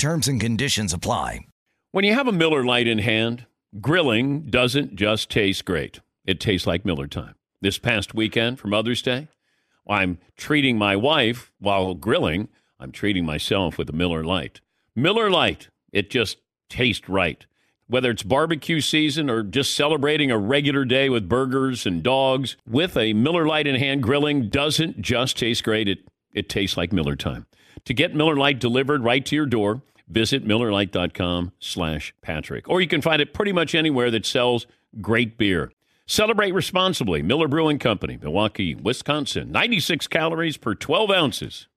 Terms and conditions apply. When you have a Miller Lite in hand, grilling doesn't just taste great. It tastes like Miller time. This past weekend for Mother's Day, I'm treating my wife while grilling. I'm treating myself with a Miller Lite. Miller Lite, it just tastes right. Whether it's barbecue season or just celebrating a regular day with burgers and dogs, with a Miller Lite in hand, grilling doesn't just taste great. It tastes like Miller time. To get Miller Lite delivered right to your door, visit MillerLite.com/Patrick. Or you can find it pretty much anywhere that sells great beer. Celebrate responsibly. Miller Brewing Company, Milwaukee, Wisconsin. 96 calories per 12 ounces.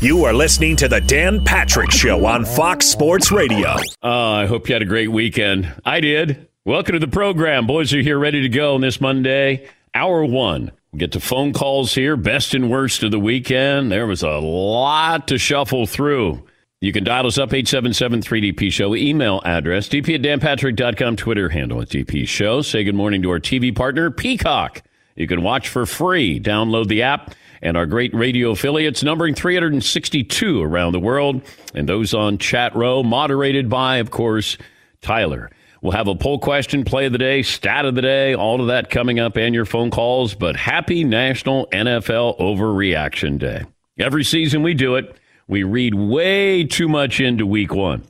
You are listening to the Dan Patrick Show on Fox Sports Radio. I hope you had a great weekend. I did. Welcome to the program. Boys are here ready to go on this Monday. Hour one. We'll get to phone calls here, best and worst of the weekend. There was a lot to shuffle through. You can dial us up, 877-3DP-SHOW, email address, dp at danpatrick.com, Twitter handle at dpshow. Say good morning to our TV partner, Peacock. You can watch for free. Download the app and our great radio affiliates, numbering 362 around the world, and those on chat row, moderated by, of course, Tyler. We'll have a poll question, play of the day, stat of the day, all of that coming up, and your phone calls. But happy National NFL Overreaction Day. Every season we do it. We read way too much into week one.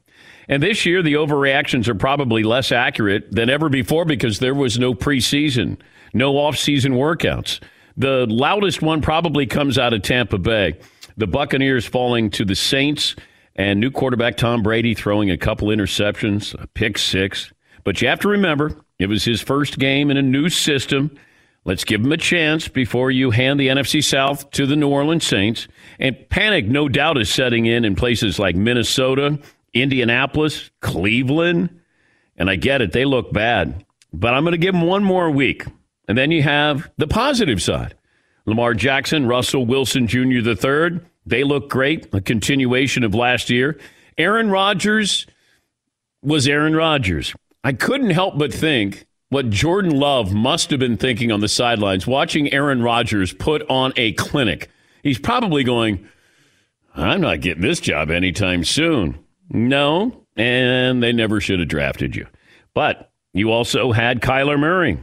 And this year, the overreactions are probably less accurate than ever before because there was no preseason, no offseason workouts. The loudest one probably comes out of Tampa Bay. The Buccaneers falling to the Saints, and new quarterback Tom Brady throwing a couple interceptions, a pick six. But you have to remember, it was his first game in a new system. Let's give him a chance before you hand the NFC South to the New Orleans Saints. And panic, no doubt, is setting in places like Minnesota, Indianapolis, Cleveland. And I get it, they look bad. But I'm going to give them one more week. And then you have the positive side. Lamar Jackson, Russell Wilson Jr. III, they look great, a continuation of last year. Aaron Rodgers was Aaron Rodgers. I couldn't help but think what Jordan Love must have been thinking on the sidelines, watching Aaron Rodgers put on a clinic. He's probably going, I'm not getting this job anytime soon. No, and they never should have drafted you. But you also had Kyler Murray.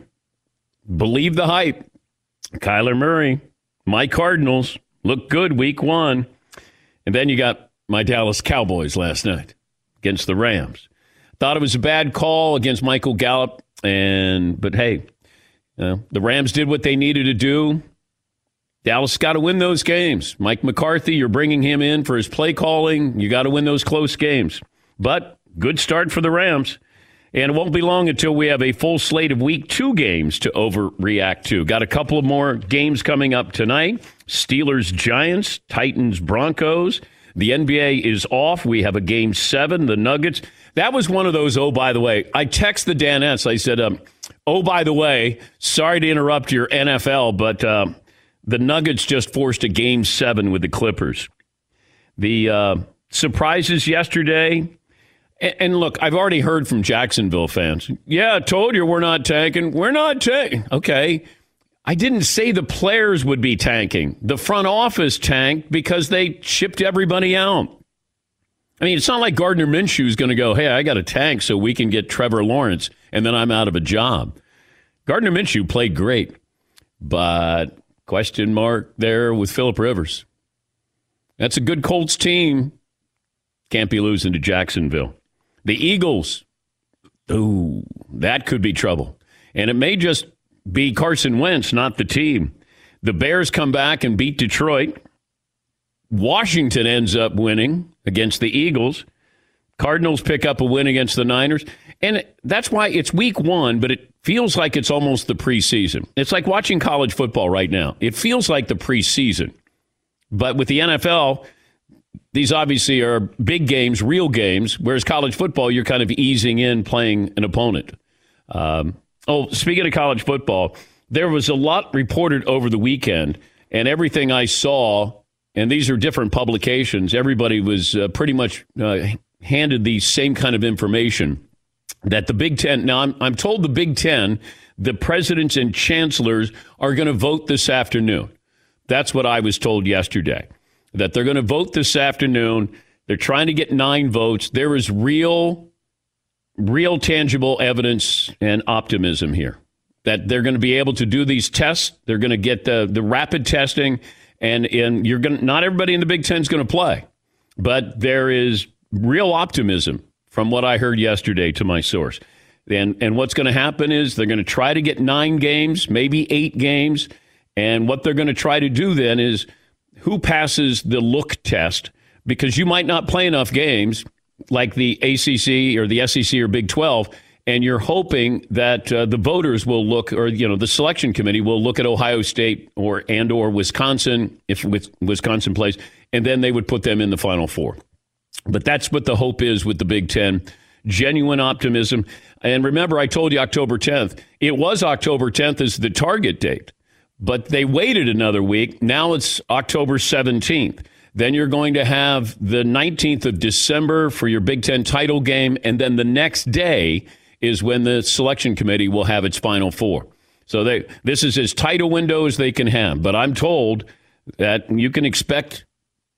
Believe the hype. Kyler Murray, my Cardinals, looked good week one. And then you got my Dallas Cowboys last night against the Rams. Thought it was a bad call against Michael Gallup, but hey, the Rams did what they needed to do. Dallas got to win those games. Mike McCarthy, you're bringing him in for his play calling. You got to win those close games. But good start for the Rams. And it won't be long until we have a full slate of week two games to overreact to. Got a couple of more games coming up tonight. Steelers, Giants, Titans, Broncos. The NBA is off. We have a game 7, the Nuggets. That was one of those, oh, by the way. I text the Danettes. I said, oh, by the way, sorry to interrupt your NFL, but the Nuggets just forced a game 7 with the Clippers. The surprises yesterday. And look, I've already heard from Jacksonville fans. Yeah, told you we're not tanking. We're not tanking. Okay. I didn't say the players would be tanking. The front office tanked because they shipped everybody out. I mean, it's not like Gardner Minshew is going to go, hey, I got a tank so we can get Trevor Lawrence, and then I'm out of a job. Gardner Minshew played great, but question mark there with Philip Rivers. That's a good Colts team. Can't be losing to Jacksonville. The Eagles, ooh, that could be trouble. And it may just be Carson Wentz, not the team. The Bears come back and beat Detroit. Washington ends up winning against the Eagles. Cardinals pick up a win against the Niners. And that's why it's week one, but it feels like it's almost the preseason. It's like watching college football right now. It feels like the preseason. But with the NFL, these obviously are big games, real games, whereas college football, you're kind of easing in playing an opponent. Speaking of college football, there was a lot reported over the weekend, and everything I saw, and these are different publications, everybody was pretty much handed the same kind of information that the Big Ten, now I'm told the Big Ten, the presidents and chancellors are going to vote this afternoon. That's what I was told yesterday, that they're going to vote this afternoon. They're trying to get 9 votes. There is real tangible evidence and optimism here that they're going to be able to do these tests. They're going to get the rapid testing, and you're going to, not everybody in the Big Ten is going to play, but there is real optimism from what I heard yesterday to my source. And what's going to happen is they're going to try to get 9 games, maybe 8 games. And what they're going to try to do then is who passes the look test, because you might not play enough games like the ACC or the SEC or Big 12, and you're hoping that the voters will look, or the selection committee will look at Ohio State or Wisconsin, if Wisconsin plays, and then they would put them in the Final Four. But that's what the hope is with the Big Ten. Genuine optimism. And remember, I told you October 10th. It was October 10th as the target date. But they waited another week. Now it's October 17th. Then you're going to have the 19th of December for your Big Ten title game. And then the next day is when the selection committee will have its Final Four. So this is as tight a window as they can have. But I'm told that you can expect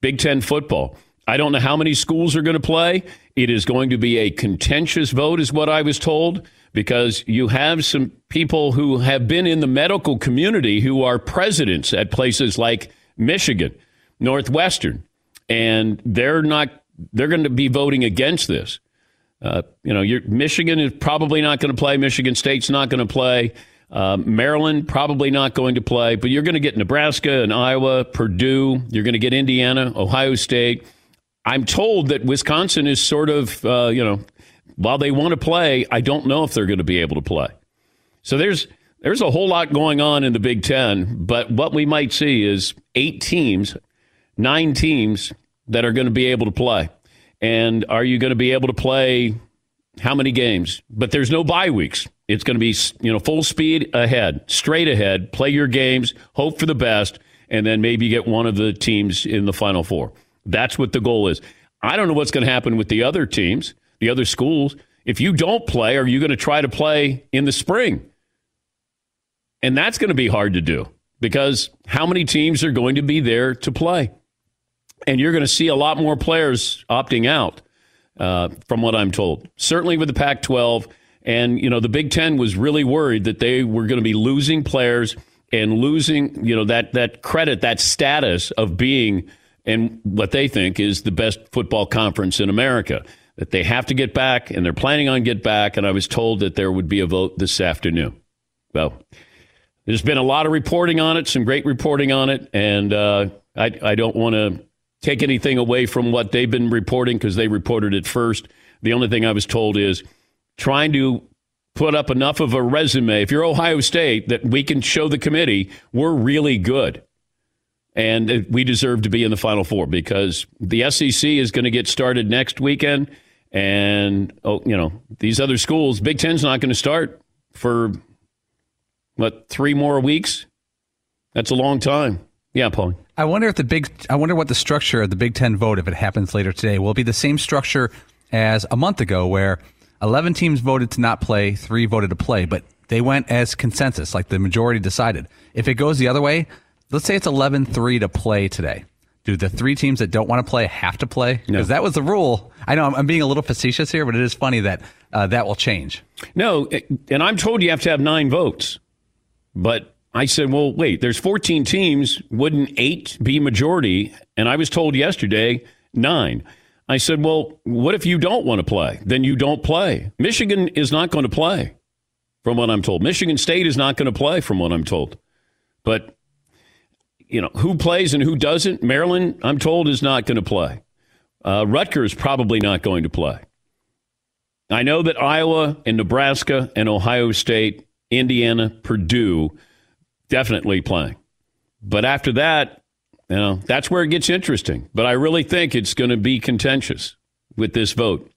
Big Ten football. I don't know how many schools are going to play. It is going to be a contentious vote is what I was told, because you have some people who have been in the medical community who are presidents at places like Michigan, Northwestern, and they're going to be voting against this. Michigan is probably not going to play. Michigan State's not going to play. Maryland probably not going to play. But you're going to get Nebraska and Iowa, Purdue. You're going to get Indiana, Ohio State. I'm told that Wisconsin is sort of, while they want to play, I don't know if they're going to be able to play. So there's a whole lot going on in the Big Ten, but what we might see is 9 teams that are going to be able to play. And are you going to be able to play how many games? But there's no bye weeks. It's going to be, full speed ahead, straight ahead, play your games, hope for the best, and then maybe get one of the teams in the Final Four. That's what the goal is. I don't know what's going to happen with the other teams, the other schools. If you don't play, are you going to try to play in the spring? And that's going to be hard to do, because how many teams are going to be there to play? And you're going to see a lot more players opting out, from what I'm told. Certainly with the Pac-12. And, the Big Ten was really worried that they were going to be losing players and losing, that credit, that status of being and what they think is the best football conference in America, that they have to get back, and they're planning on get back, and I was told that there would be a vote this afternoon. Well, there's been a lot of reporting on it, some great reporting on it, and I don't want to take anything away from what they've been reporting, because they reported it first. The only thing I was told is trying to put up enough of a resume, if you're Ohio State, that we can show the committee we're really good. And we deserve to be in the Final Four, because the SEC is going to get started next weekend. And, these other schools, Big Ten's not going to start for, 3 more weeks? That's a long time. Yeah, Paul. I wonder what the structure of the Big Ten vote, if it happens later today, will be the same structure as a month ago, where 11 teams voted to not play, 3 voted to play, but they went as consensus, like the majority decided. If it goes the other way, let's say it's 11-3 to play today. Do the three teams that don't want to play have to play? Because that was the rule. I know I'm being a little facetious here, but it is funny that that will change. No, and I'm told you have to have 9 votes. But I said, well, wait, there's 14 teams. Wouldn't 8 be majority? And I was told yesterday, 9. I said, well, what if you don't want to play? Then you don't play. Michigan is not going to play, from what I'm told. Michigan State is not going to play, from what I'm told. But, you know, who plays and who doesn't? Maryland, I'm told, is not going to play. Rutgers probably not going to play. I know that Iowa and Nebraska and Ohio State, Indiana, Purdue, definitely playing. But after that, you know, that's where it gets interesting. But I really think it's going to be contentious with this vote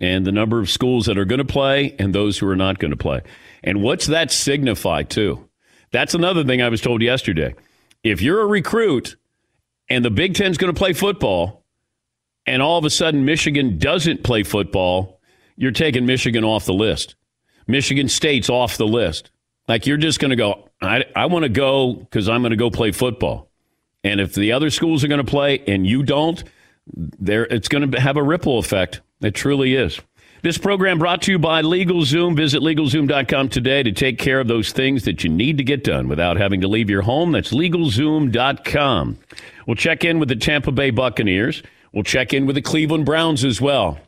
and the number of schools that are going to play and those who are not going to play. And what's that signify, too? That's another thing I was told yesterday. If you're a recruit and the Big Ten's going to play football and all of a sudden Michigan doesn't play football, you're taking Michigan off the list. Michigan State's off the list. Like, you're just going to go, I want to go because I'm going to go play football. And if the other schools are going to play and you don't, it's going to have a ripple effect. It truly is. This program brought to you by LegalZoom. Visit LegalZoom.com today to take care of those things that you need to get done without having to leave your home. That's LegalZoom.com. We'll check in with the Tampa Bay Buccaneers. We'll check in with the Cleveland Browns as well.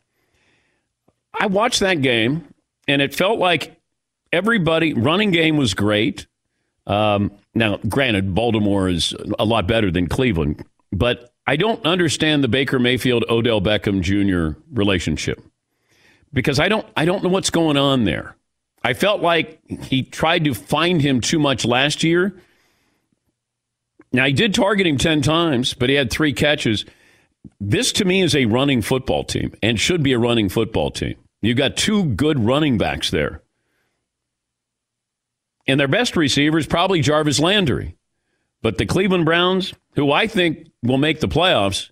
I watched that game, and it felt like everybody, running game was great. Now, granted, Baltimore is a lot better than Cleveland, but I don't understand the Baker Mayfield-Odell Beckham Jr. relationship. Because I don't know what's going on there. I felt like he tried to find him too much last year. Now, he did target him 10 times, but he had 3 catches. This, to me, is a running football team and should be a running football team. You've got 2 good running backs there. And their best receiver is probably Jarvis Landry. But the Cleveland Browns, who I think will make the playoffs,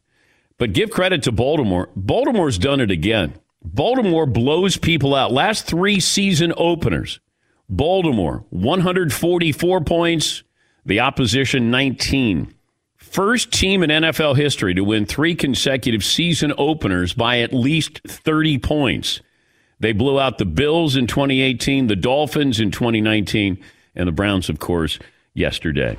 but give credit to Baltimore. Baltimore's done it again. Baltimore blows people out. Last 3 season openers, Baltimore, 144 points, the opposition 19. First team in NFL history to win 3 consecutive season openers by at least 30 points. They blew out the Bills in 2018, the Dolphins in 2019, and the Browns, of course, yesterday.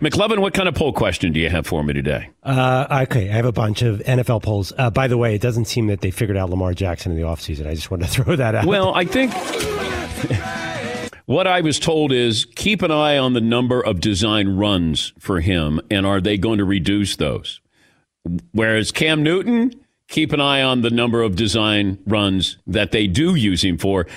McLevin, what kind of poll question do you have for me today? Okay, I have a bunch of NFL polls. By the way, it doesn't seem that they figured out Lamar Jackson in the offseason. I just wanted to throw that out. Well, I think what I was told is keep an eye on the number of design runs for him, and are they going to reduce those? Whereas Cam Newton, keep an eye on the number of design runs that they do use him for.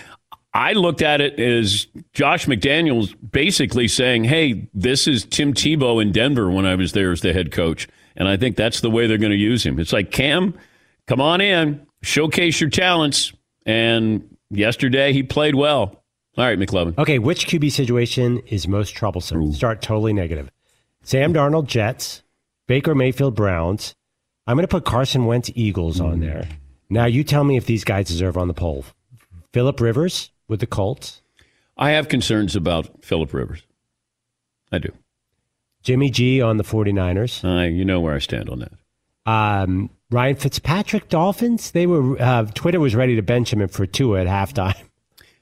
I looked at it as Josh McDaniels basically saying, hey, this is Tim Tebow in Denver when I was there as the head coach. And I think that's the way they're going to use him. It's like, Cam, come on in, showcase your talents. And yesterday he played well. All right, McLevin. Okay, which QB situation is most troublesome? Ooh. Start totally negative. Sam Darnold, Jets. Baker Mayfield, Browns. I'm going to put Carson Wentz, Eagles on there. Now you tell me if these guys deserve on the poll. Philip Rivers with the Colts? I have concerns about Philip Rivers. I do. Jimmy G on the 49ers. You know where I stand on that. Ryan Fitzpatrick, Dolphins. They were Twitter was ready to bench him for Tua at halftime.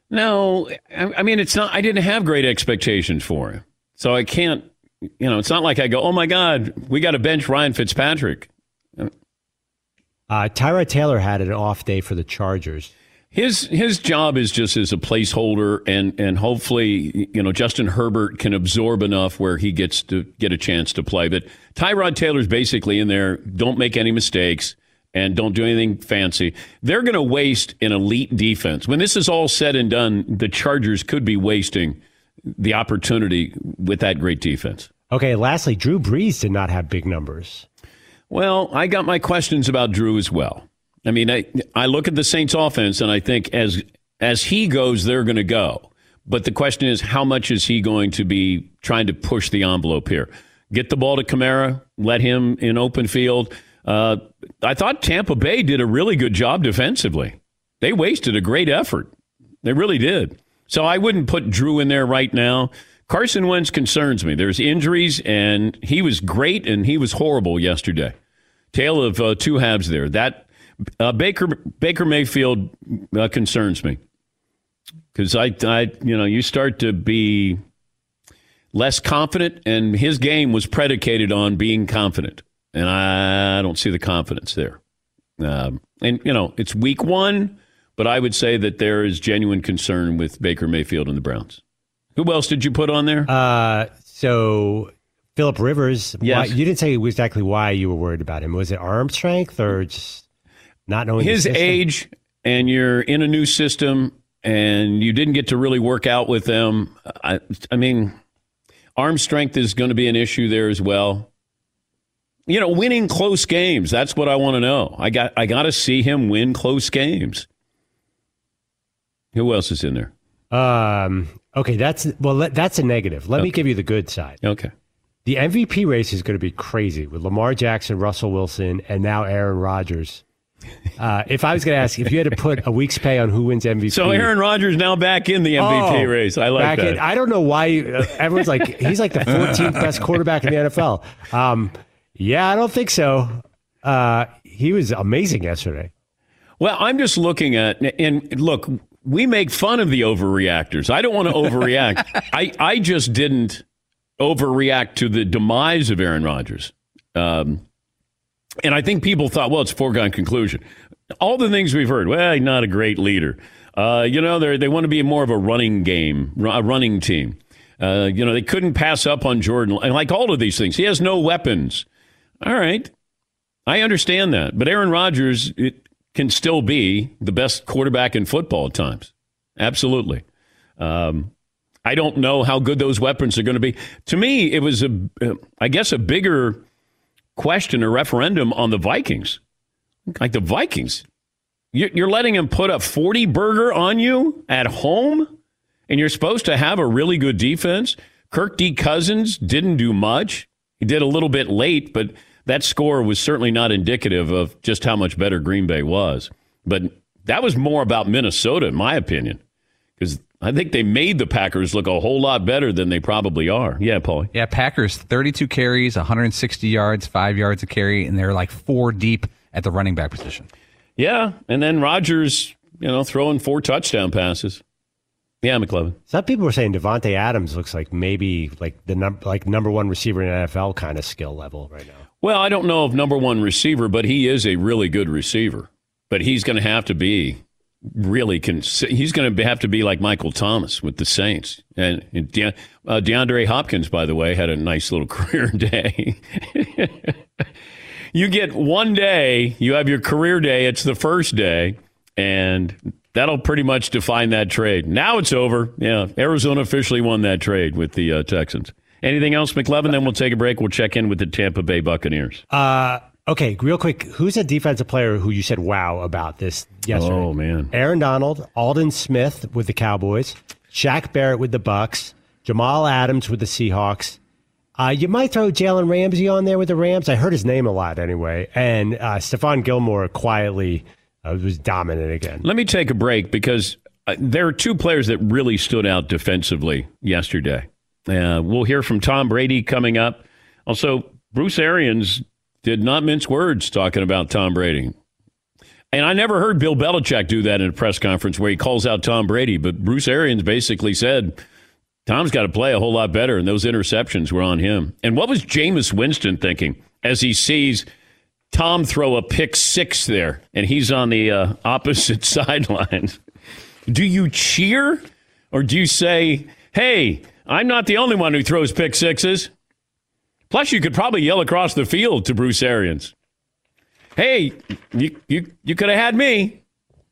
No, I mean, it's not. I didn't have great expectations for him. So I can't, you know, it's not like I go, oh, my God, we got to bench Ryan Fitzpatrick. Tyrod Taylor had an off day for the Chargers. His job is just as a placeholder, and hopefully, you know, Justin Herbert can absorb enough where he gets to get a chance to play. But Tyrod Taylor's basically in there, don't make any mistakes and don't do anything fancy. They're going to waste an elite defense. When this is all said and done, the Chargers could be wasting the opportunity with that great defense. Okay, lastly, Drew Brees did not have big numbers. Well, I got my questions about Drew as well. I mean, I look at the Saints offense and I think as he goes, they're going to go. But the question is, how much is he going to be trying to push the envelope here? Get the ball to Kamara, let him in open field. I thought Tampa Bay did a really good job defensively. They wasted a great effort. They really did. So I wouldn't put Drew in there right now. Carson Wentz concerns me. There's injuries, and he was great, and he was horrible yesterday. Tale of two halves there. That Baker Mayfield concerns me because you start to be less confident, and his game was predicated on being confident, and I don't see the confidence there. It's week one, but I would say that there is genuine concern with Baker Mayfield and the Browns. Who else did you put on there? So Philip Rivers. Yes. You didn't say exactly why you were worried about him. Was it arm strength or just not knowing his age? And you're in a new system, and you didn't get to really work out with them. I mean, arm strength is going to be an issue there as well. You know, winning close games. That's what I want to know. I got to see him win close games. Who else is in there? Okay, that's a negative. Let me give you the good side. Okay. The MVP race is going to be crazy with Lamar Jackson, Russell Wilson, and now Aaron Rodgers. If I was going to ask, if you had to put a week's pay on who wins MVP. So Aaron Rodgers now back in the MVP race. I like that. I don't know why. Everyone's like, he's like the 14th best quarterback in the NFL. Yeah, I don't think so. He was amazing yesterday. Well, I'm just looking at, and look, we make fun of the overreactors. I don't want to overreact. I just didn't overreact to the demise of Aaron Rodgers. And I think people thought, well, it's a foregone conclusion. All the things we've heard, well, he's not a great leader. They want to be more of a running game, a running team. They couldn't pass up on Jordan. And like all of these things, he has no weapons. All right. I understand that. But Aaron Rodgers can still be the best quarterback in football at times. Absolutely. I don't know how good those weapons are going to be. To me, it was, a bigger question or referendum on the Vikings. Like the Vikings. You're letting him put a 40-burger on you at home? And you're supposed to have a really good defense. Kirk D. Cousins didn't do much. He did a little bit late, but that score was certainly not indicative of just how much better Green Bay was. But that was more about Minnesota, in my opinion, because I think they made the Packers look a whole lot better than they probably are. Yeah, Paul. Yeah, Packers, 32 carries, 160 yards, 5 yards a carry, and they're like four deep at the running back position. Yeah, and then Rodgers, throwing four touchdown passes. Yeah, McLevin. Some people were saying Devontae Adams looks like maybe like the number one receiver in the NFL kind of skill level right now. Well, I don't know if number one receiver, but he is a really good receiver. But he's going to have to be he's going to have to be like Michael Thomas with the Saints. And DeAndre Hopkins, by the way, had a nice little career day. You get one day, you have your career day. It's the first day, and that'll pretty much define that trade. Now it's over. Yeah, Arizona officially won that trade with the Texans. Anything else, McLevin? Then we'll take a break. We'll check in with the Tampa Bay Buccaneers. Okay, real quick. Who's a defensive player who you said wow about this yesterday? Oh, man. Aaron Donald, Aldon Smith with the Cowboys, Shaq Barrett with the Bucks, Jamal Adams with the Seahawks. You might throw Jalen Ramsey on there with the Rams. I heard his name a lot anyway. And Stephon Gilmore quietly... It was dominant again. Let me take a break because there are two players that really stood out defensively yesterday. We'll hear from Tom Brady coming up. Also, Bruce Arians did not mince words talking about Tom Brady. And I never heard Bill Belichick do that in a press conference where he calls out Tom Brady. But Bruce Arians basically said, Tom's got to play a whole lot better. And those interceptions were on him. And what was Jameis Winston thinking as he sees Tom throw a pick six there, and he's on the opposite sideline? Do you cheer, or do you say, hey, I'm not the only one who throws pick sixes? Plus, you could probably yell across the field to Bruce Arians. Hey, you could have had me,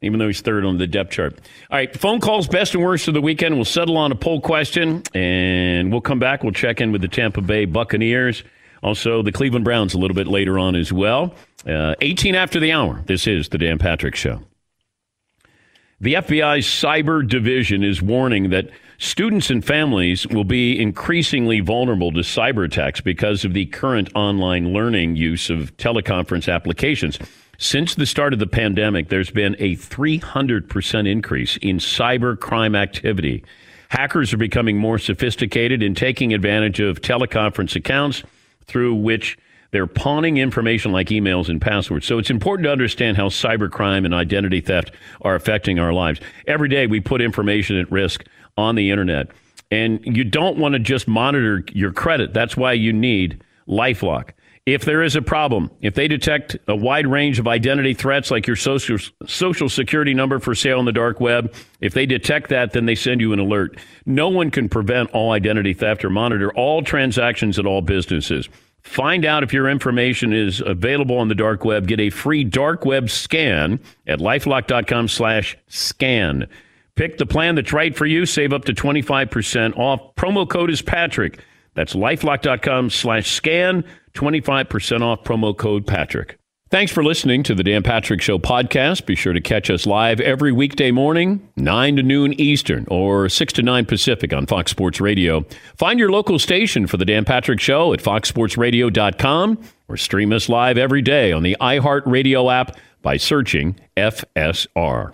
even though he's third on the depth chart. All right, phone calls, best and worst of the weekend. We'll settle on a poll question, and we'll come back. We'll check in with the Tampa Bay Buccaneers. Also, the Cleveland Browns a little bit later on as well. 18 after the hour, this is the Dan Patrick Show. The FBI's cyber division is warning that students and families will be increasingly vulnerable to cyber attacks because of the current online learning use of teleconference applications. Since the start of the pandemic, there's been a 300% increase in cyber crime activity. Hackers are becoming more sophisticated in taking advantage of teleconference accounts through which they're pawning information like emails and passwords. So it's important to understand how cybercrime and identity theft are affecting our lives. Every day we put information at risk on the internet. And you don't want to just monitor your credit. That's why you need LifeLock. If there is a problem, if they detect a wide range of identity threats like your social security number for sale on the dark web, if they detect that, then they send you an alert. No one can prevent all identity theft or monitor all transactions at all businesses. Find out if your information is available on the dark web. Get a free dark web scan at lifelock.com/scan. Pick the plan that's right for you. Save up to 25% off. Promo code is Patrick. That's lifelock.com/scan. 25% off promo code Patrick. Thanks for listening to the Dan Patrick Show podcast. Be sure to catch us live every weekday morning, 9 to noon Eastern or 6 to 9 Pacific on Fox Sports Radio. Find your local station for the Dan Patrick Show at foxsportsradio.com or stream us live every day on the iHeartRadio app by searching FSR.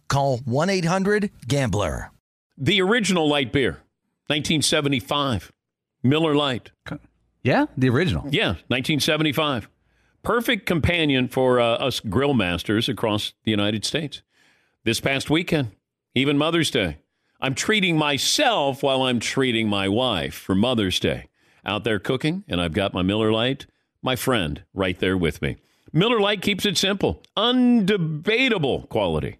call 1-800-GAMBLER. The original light beer, 1975. Miller Lite. Yeah, the original. Yeah, 1975. Perfect companion for us grill masters across the United States. This past weekend, even Mother's Day, I'm treating myself while I'm treating my wife for Mother's Day. Out there cooking, and I've got my Miller Lite, my friend, right there with me. Miller Lite keeps it simple, undebatable quality.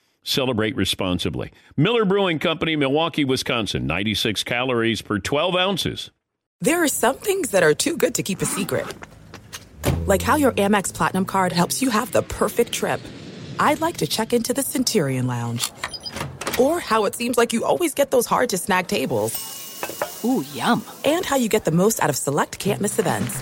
Celebrate responsibly. Miller Brewing Company, Milwaukee, Wisconsin. 96 calories per 12 ounces. There are some things that are too good to keep a secret. Like how your Amex Platinum card helps you have the perfect trip. I'd like to check into the Centurion Lounge. Or how it seems like you always get those hard-to-snag tables. Ooh, yum. And how you get the most out of select can't-miss events.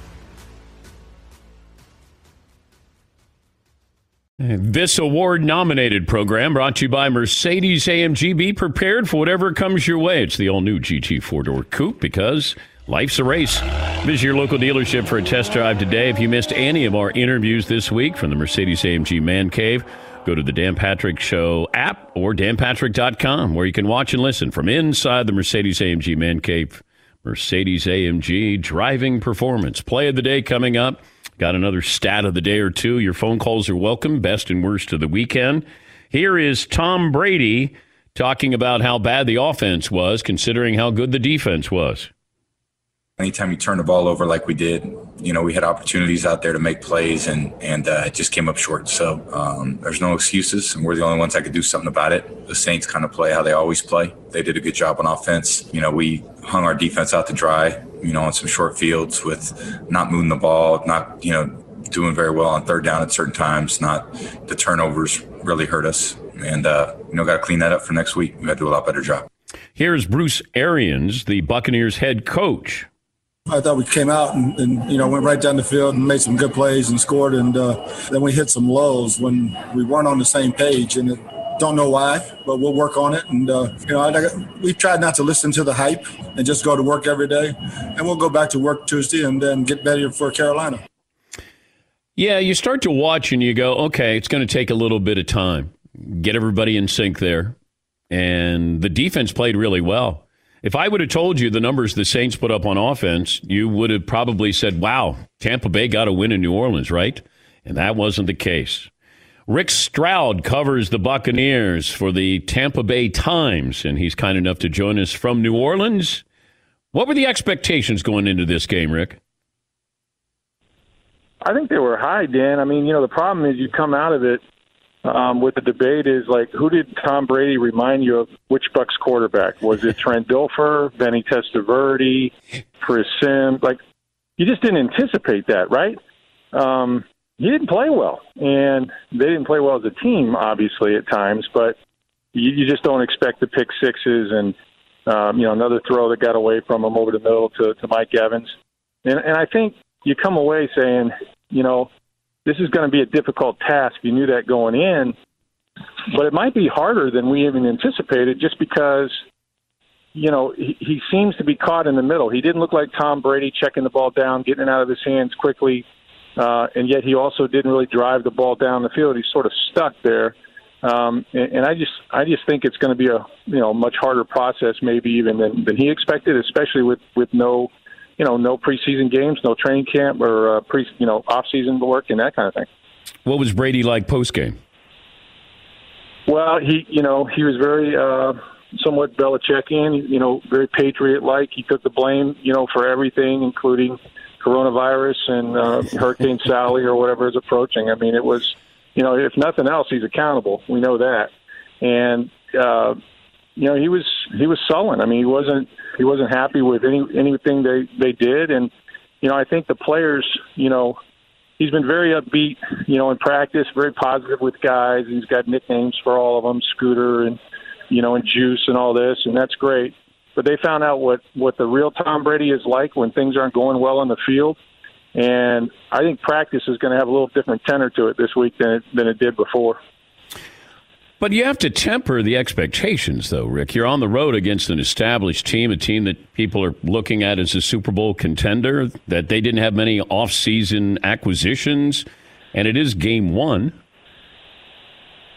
This award-nominated program brought to you by Mercedes-AMG. Be prepared for whatever comes your way. It's the all-new GT four-door coupe because life's a race. Visit your local dealership for a test drive today. If you missed any of our interviews this week from the Mercedes-AMG Man Cave, go to the Dan Patrick Show app or danpatrick.com where you can watch and listen from inside the Mercedes-AMG Man Cave. Mercedes-AMG driving performance. Play of the day coming up. Got another stat of the day or two. Your phone calls are welcome. Best and worst of the weekend. Here is Tom Brady talking about how bad the offense was, considering how good the defense was. anytime you turn the ball over like we did, you know, we had opportunities out there to make plays, and it just came up short. So there's no excuses, and we're the only ones that could do something about it. The Saints kind of play how they always play. They did a good job on offense. You know, we hung our defense out to dry, you know, on some short fields with not moving the ball, not, you know, doing very well on third down at certain times. Not the turnovers really hurt us. And, you know, got to clean that up for next week. We got to do a lot better job. Here's Bruce Arians, the Buccaneers head coach. I thought we came out and you know, went right down the field and made some good plays and scored. And then we hit some lows when we weren't on the same page. And don't know why, but we'll work on it. And, you know, we've tried not to listen to the hype and just go to work every day. And we'll go back to work Tuesday and then get better for Carolina. Yeah, you start to watch and you go, okay, it's going to take a little bit of time. Get everybody in sync there. And the defense played really well. If I would have told you the numbers the Saints put up on offense, you would have probably said, wow, Tampa Bay got a win in New Orleans, right? And that wasn't the case. Rick Stroud covers the Buccaneers for the Tampa Bay Times, and he's kind enough to join us from New Orleans. What were the expectations going into this game, Rick? I think they were high, Dan. I mean, you know, the problem is you come out of it with the debate is, like, who did Tom Brady remind you of? Which Bucks quarterback? Was it Trent Dilfer, Benny Testaverde, Chris Sims? Like, you just didn't anticipate that, right? He didn't play well, and they didn't play well as a team, obviously, at times, but you just don't expect the pick sixes and, you know, another throw that got away from him over the middle to Mike Evans. And I think you come away saying, you know, this is going to be a difficult task. You knew that going in, but it might be harder than we even anticipated just because, you know, he seems to be caught in the middle. He didn't look like Tom Brady checking the ball down, getting it out of his hands quickly, and yet he also didn't really drive the ball down the field. He's sort of stuck there, and I just think it's going to be a, you know, much harder process maybe even than he expected, especially with no – you know, no preseason games, no training camp or, you know, off-season work and that kind of thing. What was Brady like post-game? Well, he was very somewhat Belichickian, you know, very Patriot-like. He took the blame, you know, for everything, including coronavirus and Hurricane Sally or whatever is approaching. I mean, it was, you know, if nothing else, he's accountable. We know that. And, you know, he was sullen. I mean, he wasn't happy with anything they did. And, you know, I think the players, you know, he's been very upbeat, you know, in practice, very positive with guys. He's got nicknames for all of them, Scooter and, you know, and Juice and all this, and that's great. But they found out what the real Tom Brady is like when things aren't going well on the field. And I think practice is going to have a little different tenor to it this week than it did before. But you have to temper the expectations, though, Rick. You're on the road against an established team, a team that people are looking at as a Super Bowl contender, that they didn't have many off-season acquisitions, and it is game one.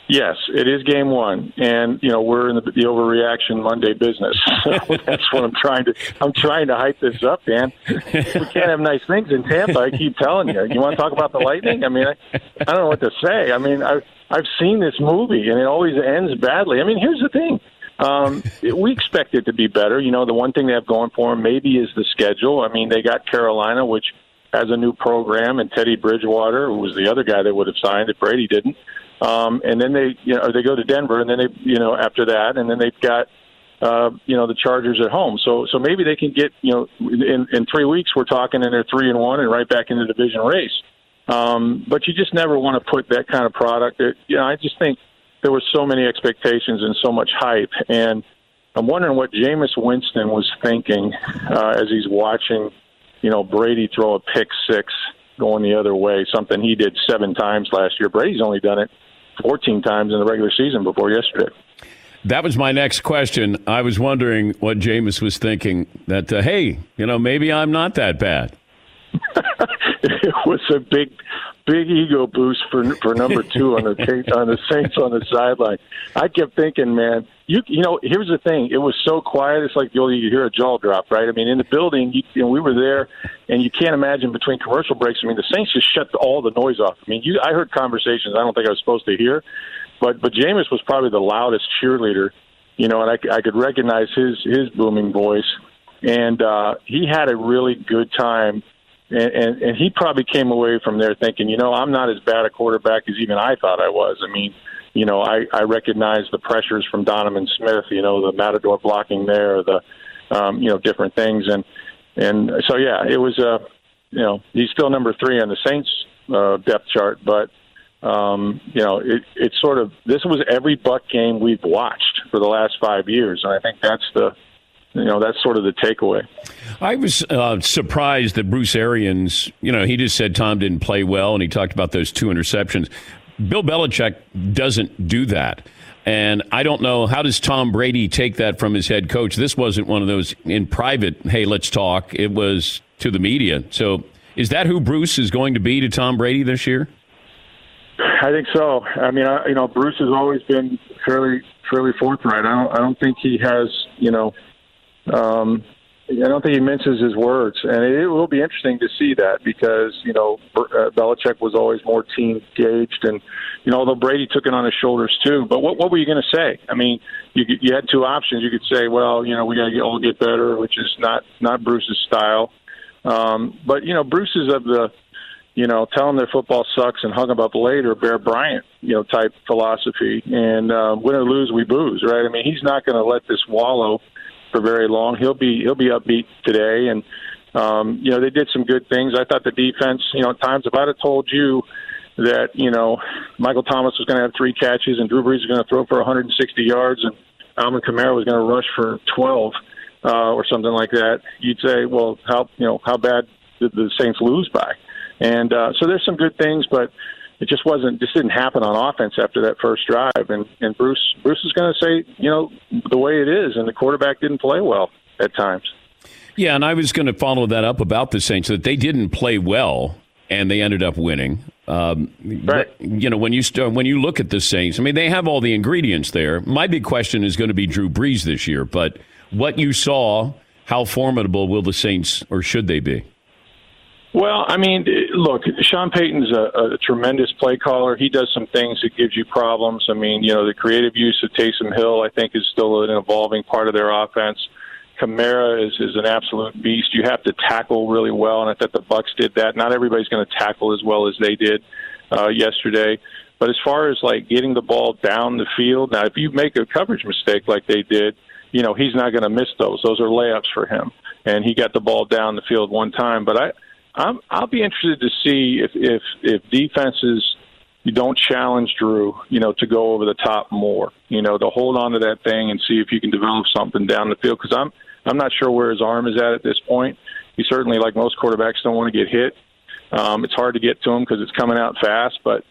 Yes, it is game one, and you know we're in the overreaction Monday business. So that's what I'm trying to hype this up, Dan. We can't have nice things in Tampa. I keep telling you. You want to talk about the Lightning? I mean, I don't know what to say. I mean, I've seen this movie, and it always ends badly. I mean, here's the thing. We expect it to be better. You know, the one thing they have going for them maybe is the schedule. I mean, they got Carolina, which has a new program, and Teddy Bridgewater, who was the other guy they would have signed if Brady didn't. And then they go to Denver, and then they, you know, after that, and then they've got, you know, the Chargers at home. So maybe they can get, you know, in 3 weeks we're talking, and they're 3-1 and right back in the division race. But you just never want to put that kind of product. You know, I just think there were so many expectations and so much hype, and I'm wondering what Jameis Winston was thinking as he's watching, you know, Brady throw a pick six going the other way, something he did 7 times last year. Brady's only done it 14 times in the regular season before yesterday. That was my next question. I was wondering what Jameis was thinking, that, hey, you know, maybe I'm not that bad. It was a big ego boost for number 2 on the Saints on the sideline. I kept thinking, man, you know, here's the thing. It was so quiet. It's like you hear a jaw drop, right? I mean, in the building, we were there, and you can't imagine between commercial breaks. I mean, the Saints just shut all the noise off. I mean, I heard conversations I don't think I was supposed to hear, but Jameis was probably the loudest cheerleader, you know, and I could recognize his booming voice. And he had a really good time. And he probably came away from there thinking, you know, I'm not as bad a quarterback as even I thought I was. I mean, you know, I recognize the pressures from Donovan Smith, you know, the Matador blocking there, the, you know, different things. And so, yeah, it was, you know, he's still number 3 on the Saints depth chart. But, you know, it's sort of, this was every Buck game we've watched for the last 5 years. And I think that's the, you know, that's sort of the takeaway. I was surprised that Bruce Arians, you know, he just said Tom didn't play well, and he talked about those 2 interceptions. Bill Belichick doesn't do that. And I don't know, how does Tom Brady take that from his head coach? This wasn't one of those in private, hey, let's talk. It was to the media. So is that who Bruce is going to be to Tom Brady this year? I think so. I mean, you know, Bruce has always been fairly forthright. I don't think he has, you know, I don't think he minces his words, and it will be interesting to see that because, you know, Belichick was always more team-gauged, and, you know, although Brady took it on his shoulders too, but what were you going to say? I mean, you had 2 options. You could say, well, you know, we got to all get better, which is not Bruce's style. But, you know, Bruce is of the, you know, tell them their football sucks and hung them up later, Bear Bryant, you know, type philosophy, and win or lose, we booze, right? I mean, he's not going to let this wallow for very long. He'll be upbeat today, and you know, they did some good things. I thought the defense, you know, at times, if I'd have told you that, you know, Michael Thomas was going to have 3 catches and Drew Brees was going to throw for 160 yards and Alvin Kamara was going to rush for 12 or something like that, you'd say, well, how bad did the Saints lose by? And so there's some good things, but it just wasn't. Just didn't happen on offense after that first drive, and Bruce is going to say, you know, the way it is, and the quarterback didn't play well at times. Yeah, and I was going to follow that up about the Saints, that they didn't play well, and they ended up winning. Right. But, you know, when you look at the Saints, I mean, they have all the ingredients there. My big question is going to be Drew Brees this year, but what you saw, how formidable will the Saints, or should they be? Well, I mean, look, Sean Payton's a tremendous play caller. He does some things that gives you problems. I mean, you know, the creative use of Taysom Hill, I think, is still an evolving part of their offense. Kamara is an absolute beast. You have to tackle really well, and I thought the Bucs did that. Not everybody's going to tackle as well as they did yesterday. But as far as, like, getting the ball down the field, now, if you make a coverage mistake like they did, you know, he's not going to miss those. Those are layups for him. And he got the ball down the field one time. But I'll be interested to see if defenses don't challenge Drew, you know, to go over the top more, you know, to hold on to that thing and see if you can develop something down the field, because I'm not sure where his arm is at this point. He certainly, like most quarterbacks, don't want to get hit. It's hard to get to him because it's coming out fast. But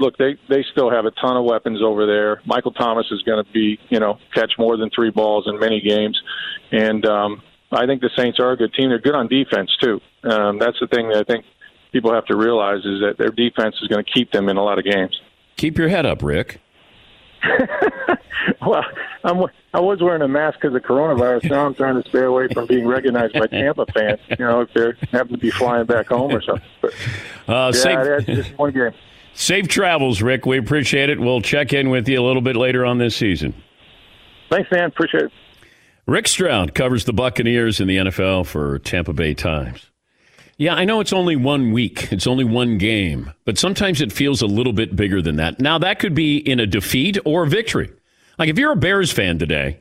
look, they still have a ton of weapons over there. Michael Thomas is going to be, you know, catch more than 3 balls in many games, and I think the Saints are a good team. They're good on defense, too. That's the thing that I think people have to realize, is that their defense is going to keep them in a lot of games. Keep your head up, Rick. Well, I was wearing a mask because of coronavirus. Now I'm trying to stay away from being recognized by Tampa fans, you know, if they happen to be flying back home or something. But, that's just one game. Safe travels, Rick. We appreciate it. We'll check in with you a little bit later on this season. Thanks, Dan. Appreciate it. Rick Stroud covers the Buccaneers in the NFL for Tampa Bay Times. Yeah, I know it's only 1 week. It's only 1 game. But sometimes it feels a little bit bigger than that. Now, that could be in a defeat or a victory. Like, if you're a Bears fan today,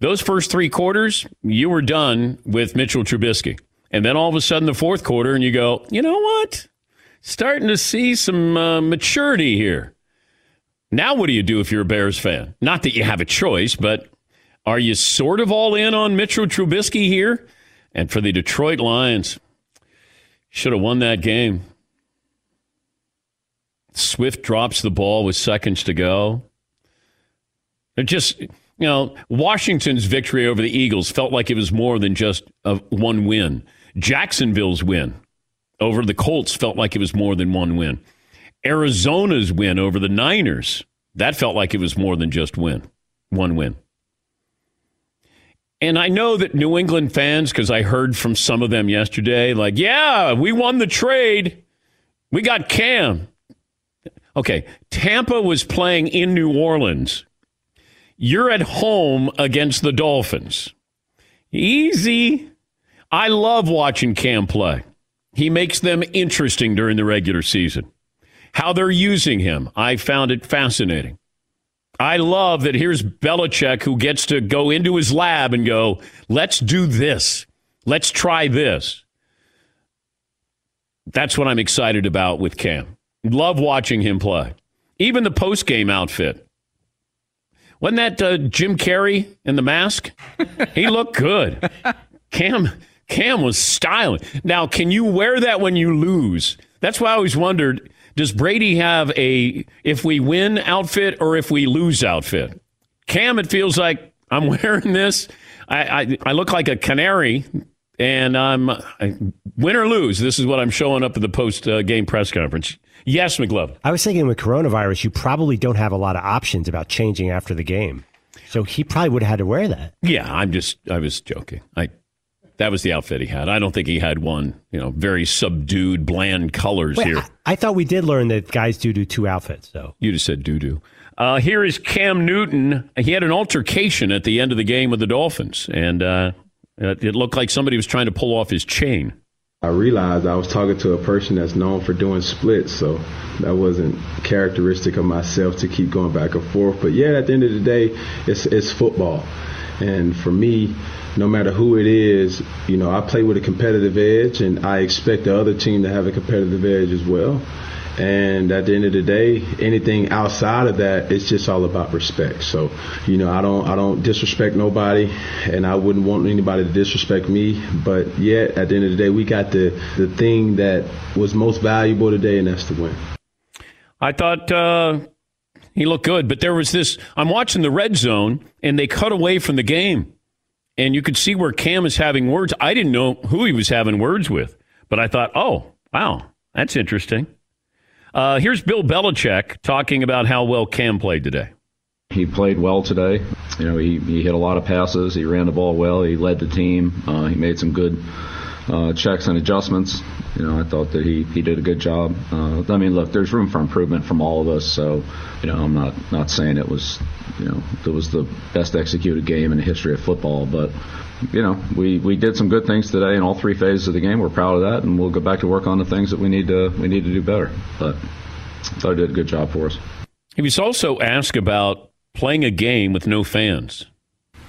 those first 3 quarters, you were done with Mitchell Trubisky. And then all of a sudden, the 4th quarter, and you go, you know what? Starting to see some maturity here. Now, what do you do if you're a Bears fan? Not that you have a choice, but... are you sort of all in on Mitchell Trubisky here? And for the Detroit Lions, should have won that game. Swift drops the ball with seconds to go. They're just, you know, Washington's victory over the Eagles felt like it was more than just one win. Jacksonville's win over the Colts felt like it was more than one win. Arizona's win over the Niners, that felt like it was more than just one win. And I know that New England fans, because I heard from some of them yesterday, like, yeah, we won the trade. We got Cam. Okay, Tampa was playing in New Orleans. You're at home against the Dolphins. Easy. I love watching Cam play. He makes them interesting during the regular season. How they're using him, I found it fascinating. I love that here's Belichick, who gets to go into his lab and go, let's do this. Let's try this. That's what I'm excited about with Cam. Love watching him play. Even the post-game outfit. Wasn't that Jim Carrey in the mask? He looked good. Cam was styling. Now, can you wear that when you lose? That's why I always wondered, does Brady have a if we win outfit or if we lose outfit? Cam, it feels like I'm wearing this. I look like a canary, and I win or lose, this is what I'm showing up at the post-game press conference. Yes, McLovin. I was thinking with coronavirus, you probably don't have a lot of options about changing after the game. So he probably would have had to wear that. Yeah, I was joking. That was the outfit he had. I don't think he had one, very subdued, bland colors. Wait, here. I thought we did learn that guys do two outfits, though. You just said doo-doo. Here is Cam Newton. He had an altercation at the end of the game with the Dolphins, and it looked like somebody was trying to pull off his chain. I realized I was talking to a person that's known for doing splits, so that wasn't characteristic of myself to keep going back and forth. But, yeah, at the end of the day, it's football. And for me, no matter who it is, I play with a competitive edge, and I expect the other team to have a competitive edge as well. And at the end of the day, anything outside of that, it's just all about respect. So, I don't disrespect nobody, and I wouldn't want anybody to disrespect me. But yet, at the end of the day, we got the thing that was most valuable today, and that's the win. I thought he looked good, but there was this, I'm watching the red zone, and they cut away from the game. And you could see where Cam is having words. I didn't know who he was having words with, but I thought, oh, wow, that's interesting. Here's Bill Belichick talking about how well Cam played today. He played well today. He hit a lot of passes. He ran the ball well. He led the team. He made some good checks and adjustments. I thought that he did a good job. Look, there's room for improvement from all of us. So, I'm not saying it was the best executed game in the history of football. But, we did some good things today in all three phases of the game. We're proud of that, and we'll go back to work on the things that we need to do better. But I thought he did a good job for us. He was also asked about playing a game with no fans.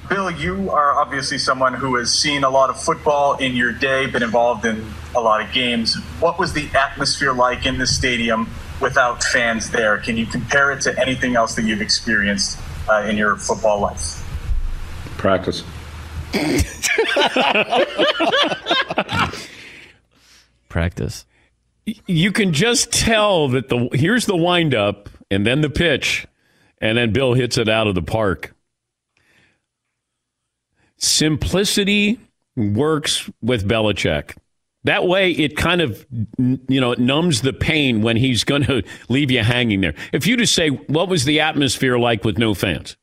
Bill, you are obviously someone who has seen a lot of football in your day, been involved in a lot of games. What was the atmosphere like in the stadium without fans there? Can you compare it to anything else that you've experienced in your football life? Practice. Practice. You can just tell that here's the windup, and then the pitch, and then Bill hits it out of the park. Simplicity works with Belichick. That way it kind of, it numbs the pain when he's going to leave you hanging there. If you just say, what was the atmosphere like with no fans?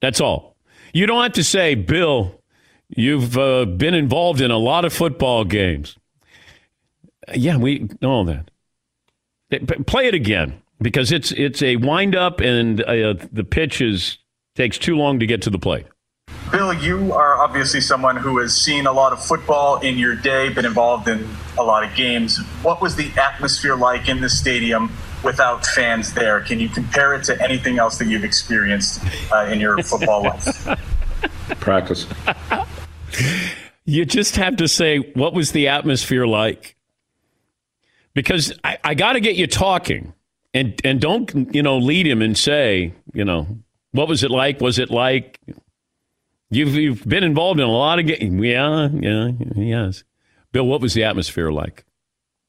That's all. You don't have to say, Bill, you've been involved in a lot of football games. Yeah, we know all that. Play it again, because it's a wind-up, and the pitch takes too long to get to the plate. Bill, you are obviously someone who has seen a lot of football in your day, been involved in a lot of games. What was the atmosphere like in the stadium without fans there? Can you compare it to anything else that you've experienced in your football life? Practice. You just have to say, what was the atmosphere like? Because I got to get you talking, and don't, lead him and say, what was it like? Was it like... You've been involved in a lot of games. Yeah, yes. Bill, what was the atmosphere like?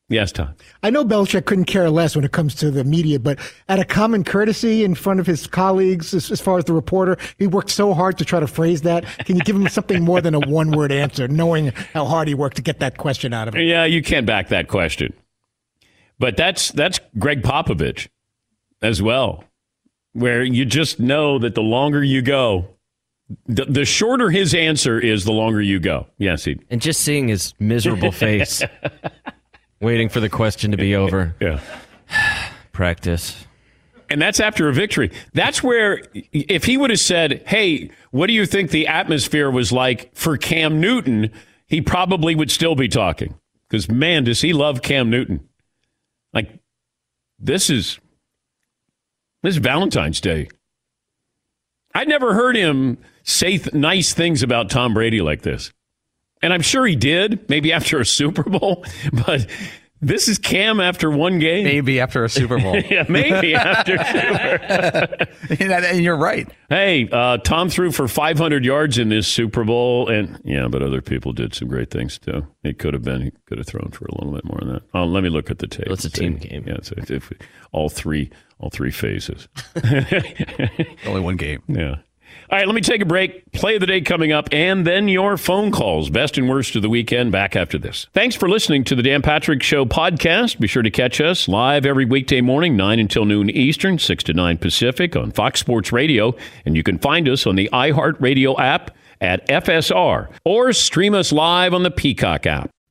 Yes, Tom. I know Belichick couldn't care less when it comes to the media, but out of common courtesy in front of his colleagues, as far as the reporter, he worked so hard to try to phrase that. Can you give him something more than a one-word answer, knowing how hard he worked to get that question out of him? Yeah, you can't back that question. But that's Greg Popovich as well, where you just know that the longer you go, the shorter his answer is, the longer you go. Yes, and just seeing his miserable face, waiting for the question to be over. Yeah, practice. And that's after a victory. That's where, if he would have said, hey, what do you think the atmosphere was like for Cam Newton? He probably would still be talking. Because, man, does he love Cam Newton. Like, this is Valentine's Day. I never heard him say nice things about Tom Brady like this. And I'm sure he did, maybe after a Super Bowl. But this is Cam after one game. Maybe after a Super Bowl. Yeah, maybe after Super Bowl. And you're right. Hey, Tom threw for 500 yards in this Super Bowl. And yeah, but other people did some great things, too. He could have thrown for a little bit more than that. Let me look at the tape. Well, it's a team game. Yeah, it's all three phases. Only one game. Yeah. All right, let me take a break. Play of the day coming up, and then your phone calls. Best and worst of the weekend, back after this. Thanks for listening to the Dan Patrick Show podcast. Be sure to catch us live every weekday morning, 9 until noon Eastern, 6 to 9 Pacific on Fox Sports Radio. And you can find us on the iHeartRadio app at FSR, or stream us live on the Peacock app.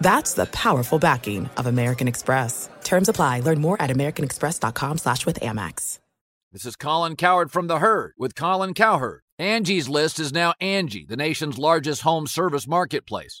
That's the powerful backing of American Express. Terms apply. Learn more at americanexpress.com/withAmex. This is Colin Cowherd from The Herd with Colin Cowherd. Angie's List is now Angie, the nation's largest home service marketplace.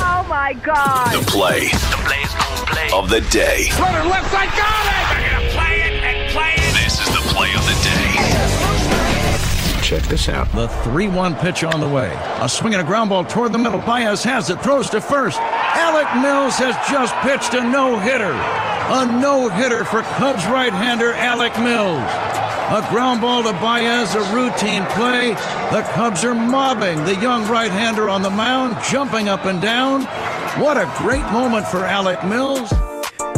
Oh, my God. The play of the day. Runner left side, got it! They're going to play it and play it. This is the play of the day. Check this out. The 3-1 pitch on the way. A swing and a ground ball toward the middle. Baez has it, throws to first. Alec Mills has just pitched a no-hitter. A no-hitter for Cubs right-hander Alec Mills. A ground ball to Baez, a routine play. The Cubs are mobbing the young right-hander on the mound, jumping up and down. What a great moment for Alec Mills.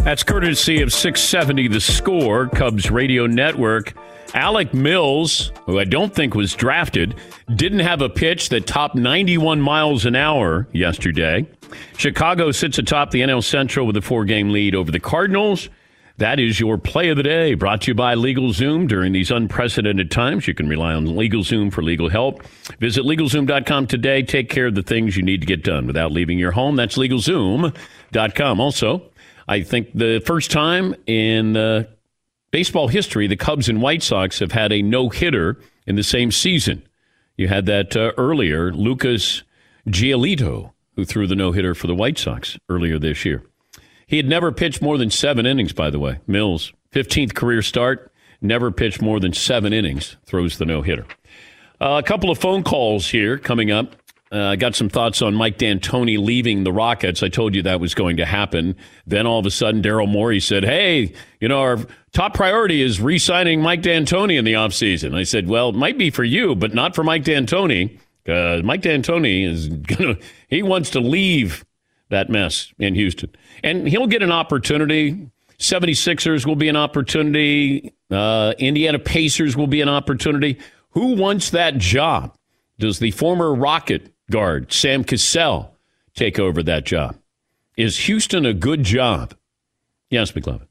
That's courtesy of 670 The Score, Cubs Radio Network. Alec Mills, who I don't think was drafted, didn't have a pitch that topped 91 miles an hour yesterday. Chicago sits atop the NL Central with a 4-game lead over the Cardinals. That is your play of the day, brought to you by LegalZoom. During these unprecedented times, you can rely on LegalZoom for legal help. Visit LegalZoom.com today. Take care of the things you need to get done without leaving your home. That's LegalZoom.com. Also, I think the first time in baseball history, the Cubs and White Sox have had a no-hitter in the same season. You had that earlier, Lucas Giolito, who threw the no-hitter for the White Sox earlier this year. He had never pitched more than 7 innings, by the way. Mills, 15th career start, never pitched more than 7 innings, throws the no-hitter. A couple of phone calls here coming up. I got some thoughts on Mike D'Antoni leaving the Rockets. I told you that was going to happen. Then all of a sudden, Daryl Morey said, hey, you know, our top priority is re-signing Mike D'Antoni in the offseason. I said, well, it might be for you, but not for Mike D'Antoni. Mike D'Antoni is he wants to leave that mess in Houston. And he'll get an opportunity. 76ers will be an opportunity. Indiana Pacers will be an opportunity. Who wants that job? Does the former Rocket guard, Sam Cassell, take over that job? Is Houston a good job? Yes, McLovin.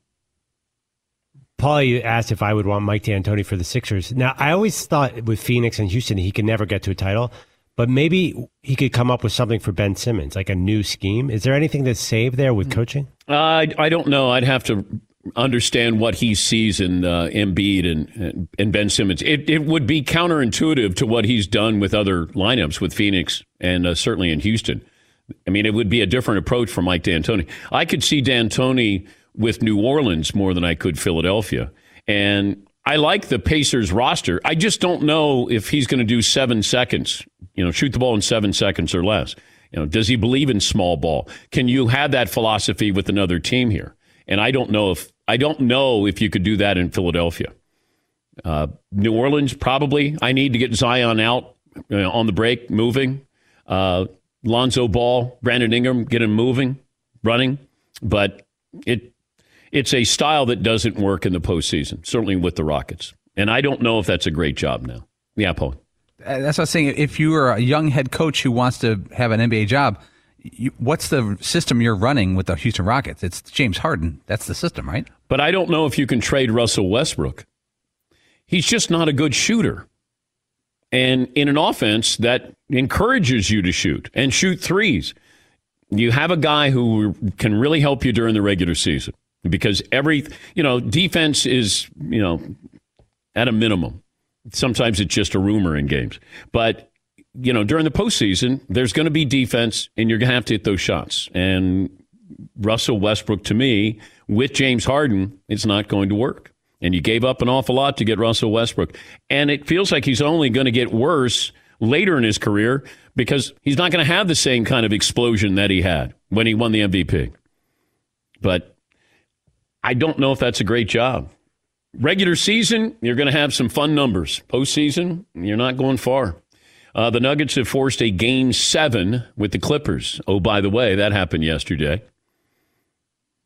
Paul, you asked if I would want Mike D'Antoni for the Sixers. Now, I always thought with Phoenix and Houston, he could never get to a title. But maybe he could come up with something for Ben Simmons, like a new scheme. Is there anything that's saved there with coaching? I don't know. I'd have to understand what he sees in Embiid and Ben Simmons. It would be counterintuitive to what he's done with other lineups with Phoenix and certainly in Houston. I mean, it would be a different approach for Mike D'Antoni. I could see D'Antoni with New Orleans more than I could Philadelphia. And I like the Pacers roster. I just don't know if he's going to do 7 seconds, shoot the ball in 7 seconds or less. Does he believe in small ball? Can you have that philosophy with another team here? And I don't know if you could do that in Philadelphia. New Orleans, probably. I need to get Zion out on the break, moving. Lonzo Ball, Brandon Ingram, get him moving, running. But it's a style that doesn't work in the postseason, certainly with the Rockets. And I don't know if that's a great job now. Yeah, Paul. That's what I'm saying. If you are a young head coach who wants to have an NBA job, what's the system you're running with the Houston Rockets? It's James Harden. That's the system, right? But I don't know if you can trade Russell Westbrook. He's just not a good shooter. And in an offense that encourages you to shoot and shoot threes, you have a guy who can really help you during the regular season. Because defense is, at a minimum. Sometimes it's just a rumor in games. But, during the postseason, there's going to be defense and you're going to have to hit those shots. And Russell Westbrook, to me, with James Harden, it's not going to work. And you gave up an awful lot to get Russell Westbrook. And it feels like he's only going to get worse later in his career because he's not going to have the same kind of explosion that he had when he won the MVP. But I don't know if that's a great job. Regular season, you're going to have some fun numbers. Postseason, you're not going far. The Nuggets have forced a Game 7 with the Clippers. Oh, by the way, that happened yesterday.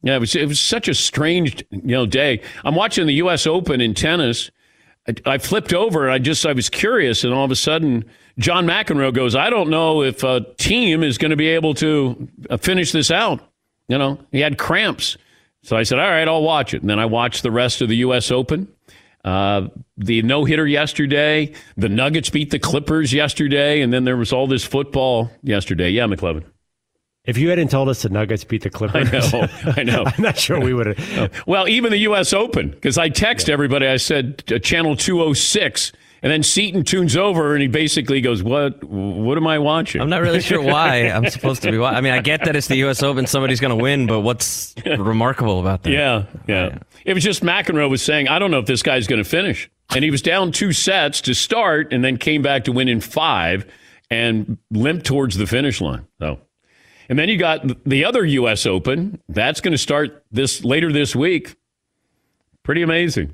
Yeah, it was such a strange day. I'm watching the U.S. Open in tennis. I flipped over. I was curious, and all of a sudden, John McEnroe goes, I don't know if a team is going to be able to finish this out. He had cramps. So I said, all right, I'll watch it. And then I watched the rest of the U.S. Open. The no-hitter yesterday. The Nuggets beat the Clippers yesterday. And then there was all this football yesterday. Yeah, McLevin. If you hadn't told us the Nuggets beat the Clippers. I know. I'm not sure we would have. Well, even the U.S. Open. Because I text everybody. I said, Channel 206. And then Seton tunes over and he basically goes, What am I watching? I'm not really sure why I'm supposed to be watching. I mean, I get that it's the U.S. Open, somebody's going to win, but what's remarkable about that? Yeah. It was just McEnroe was saying, I don't know if this guy's going to finish. And he was down 2 sets to start and then came back to win in 5 and limped towards the finish line. So, and then you got the other U.S. Open. That's going to start later this week. Pretty amazing.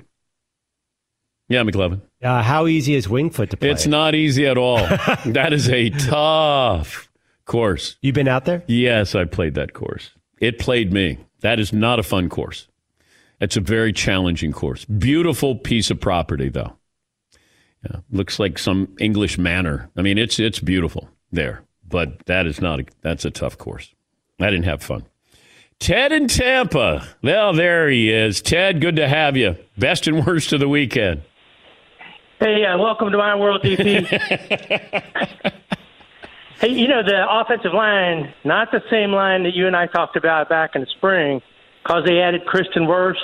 Yeah, McLevin. How easy is Wingfoot to play? It's not easy at all. That is a tough course. You've been out there? Yes, I played that course. It played me. That is not a fun course. It's a very challenging course. Beautiful piece of property, though. Yeah, looks like some English manor. I mean, it's beautiful there, but that is not that's a tough course. I didn't have fun. Ted in Tampa. Well, there he is. Ted, good to have you. Best and worst of the weekend. Hey, welcome to my world, DC. Hey, you know, the offensive line, not the same line that you and I talked about back in the spring, because they added Kristen Wirfs,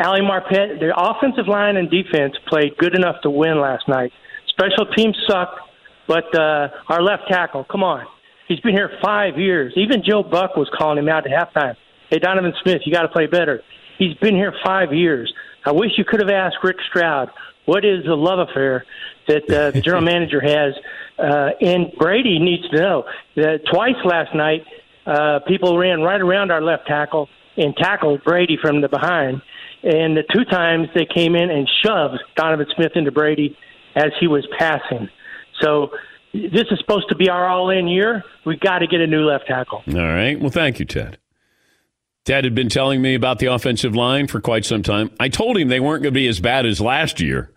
Ali Marpet. Their offensive line and defense played good enough to win last night. Special teams sucked, but our left tackle, come on. He's been here 5 years. Even Joe Buck was calling him out at halftime. Hey, Donovan Smith, you got to play better. He's been here 5 years. I wish you could have asked Rick Stroud, what is the love affair that the general manager has? And Brady needs to know that twice last night, people ran right around our left tackle and tackled Brady from the behind. And the two times they came in and shoved Donovan Smith into Brady as he was passing. So this is supposed to be our all-in year. We've got to get a new left tackle. All right. Well, thank you, Ted. Ted had been telling me about the offensive line for quite some time. I told him they weren't going to be as bad as last year.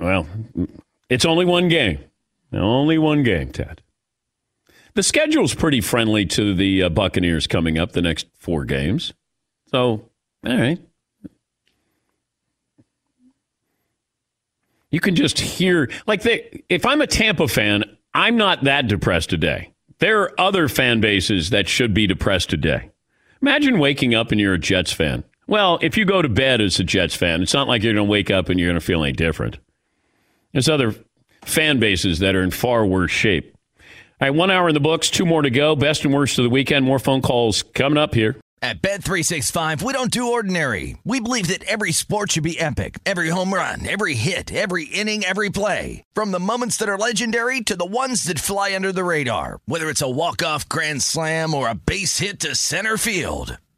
Well, it's only one game. Only one game, Ted. The schedule's pretty friendly to the Buccaneers coming up the next 4 games. So, all right. You can just hear, like, if I'm a Tampa fan, I'm not that depressed today. There are other fan bases that should be depressed today. Imagine waking up and you're a Jets fan. Well, if you go to bed as a Jets fan, it's not like you're going to wake up and you're going to feel any different. There's other fan bases that are in far worse shape. All right, 1 hour in the books, 2 more to go. Best and worst of the weekend. More phone calls coming up here. At Bet365, we don't do ordinary. We believe that every sport should be epic. Every home run, every hit, every inning, every play. From the moments that are legendary to the ones that fly under the radar. Whether it's a walk-off grand slam or a base hit to center field.